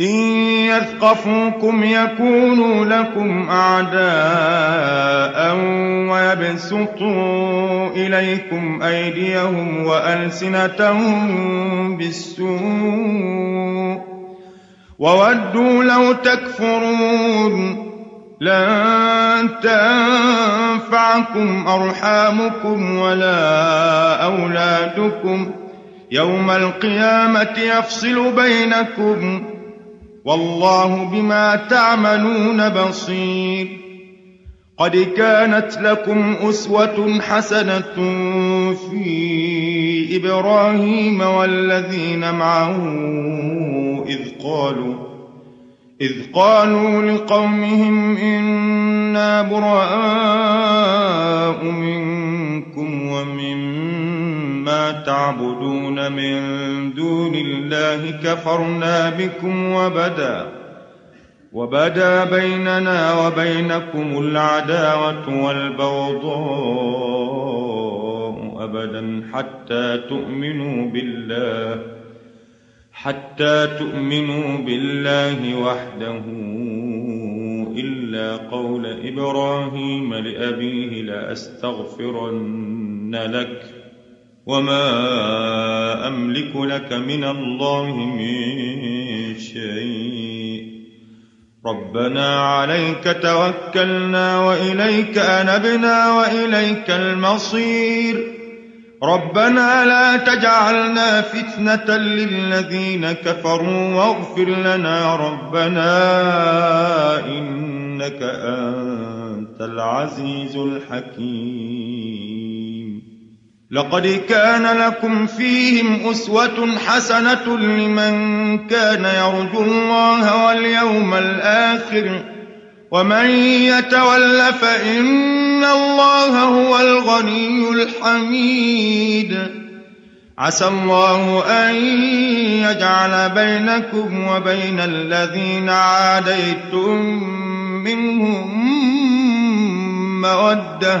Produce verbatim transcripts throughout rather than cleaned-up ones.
إن يثقفوكم يكونوا لكم أعداء ويبسطوا إليكم أيديهم وألسنتهم بالسوء وودوا لو تكفرون. لن تنفعكم أرحامكم ولا أولادكم يوم القيامة يفصل بينكم والله بما تعملون بصير. قد كانت لكم أسوة حسنة في إبراهيم والذين معه إذ قالوا إذ قالوا لقومهم إنا براء منكم ومما تعبدون من دون الله كفرنا بكم وبدا وبدا بيننا وبينكم العداوة والبغضاء أبدا حتى تؤمنوا بالله حتى تؤمنوا بالله وحده إلا قول إبراهيم لأبيه لأستغفرن لك وما أملك لك من الله من شيء. ربنا عليك توكلنا وإليك أنبنا وإليك المصير. ربنا لا تجعلنا فتنة للذين كفروا واغفر لنا ربنا إنك أنت العزيز الحكيم. لقد كان لكم فيهم أسوة حسنة لمن كان يرجو الله واليوم الآخر ومن يتول فإن الله هو الغني الحميد. عسى الله أن يجعل بينكم وبين الذين عاديتم منهم مودة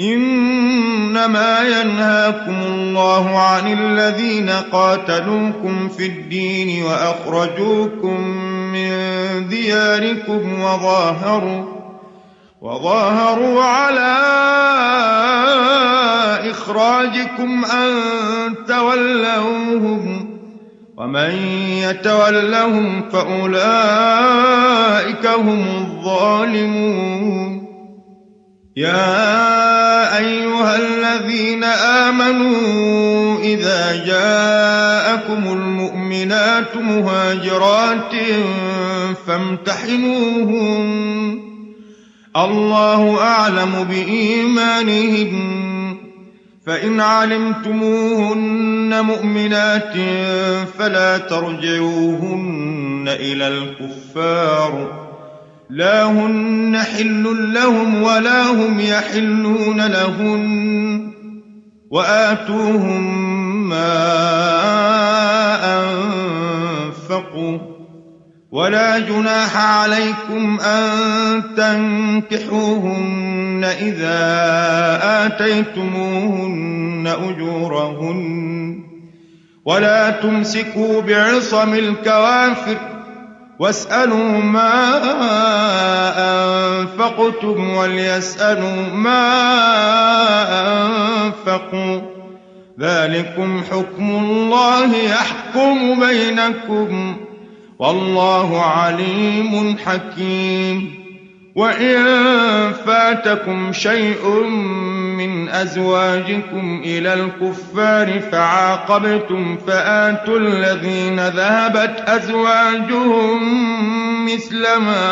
إنما ينهاكم الله عن الذين قاتلوكم في الدين وأخرجوكم من دياركم وظاهروا, وظاهروا على إخراجكم أن تولوهم ومن يتولهم فأولئك هم الظالمون. يا أيها الذين آمنوا إذا جاءكم المؤمنات مهاجرات فامتحنوهن الله أعلم بإيمانهن فإن علمتموهن مؤمنات فلا ترجعوهن إلى الكفار لا هن حل لهم ولا هم يحلون لهن وآتوهم ما أنفقوا ولا جناح عليكم أن تنكحوهن إذا آتيتموهن أجورهن ولا تمسكوا بعصم الكوافر واسألوا ما أنفقتم وليسألوا ما أنفقوا ذلكم حكم الله يحكم بينكم والله عليم حكيم وإن فاتكم شيء من أزواجكم إلى الكفار فعاقبتم فآتوا الذين ذهبت أزواجهم مثل ما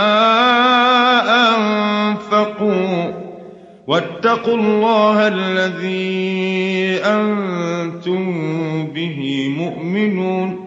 أنفقوا واتقوا الله الذي أنتم به مؤمنون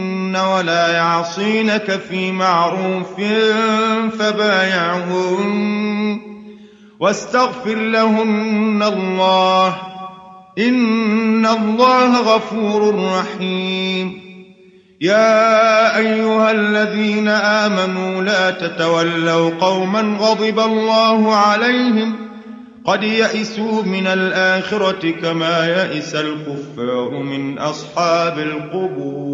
ولا يعصينك في معروف فبايعهن واستغفر لهن الله إن الله غفور رحيم يا أيها الذين آمنوا لا تتولوا قوما غضب الله عليهم قد يئسوا من الآخرة كما يئس الكفار من أصحاب القبور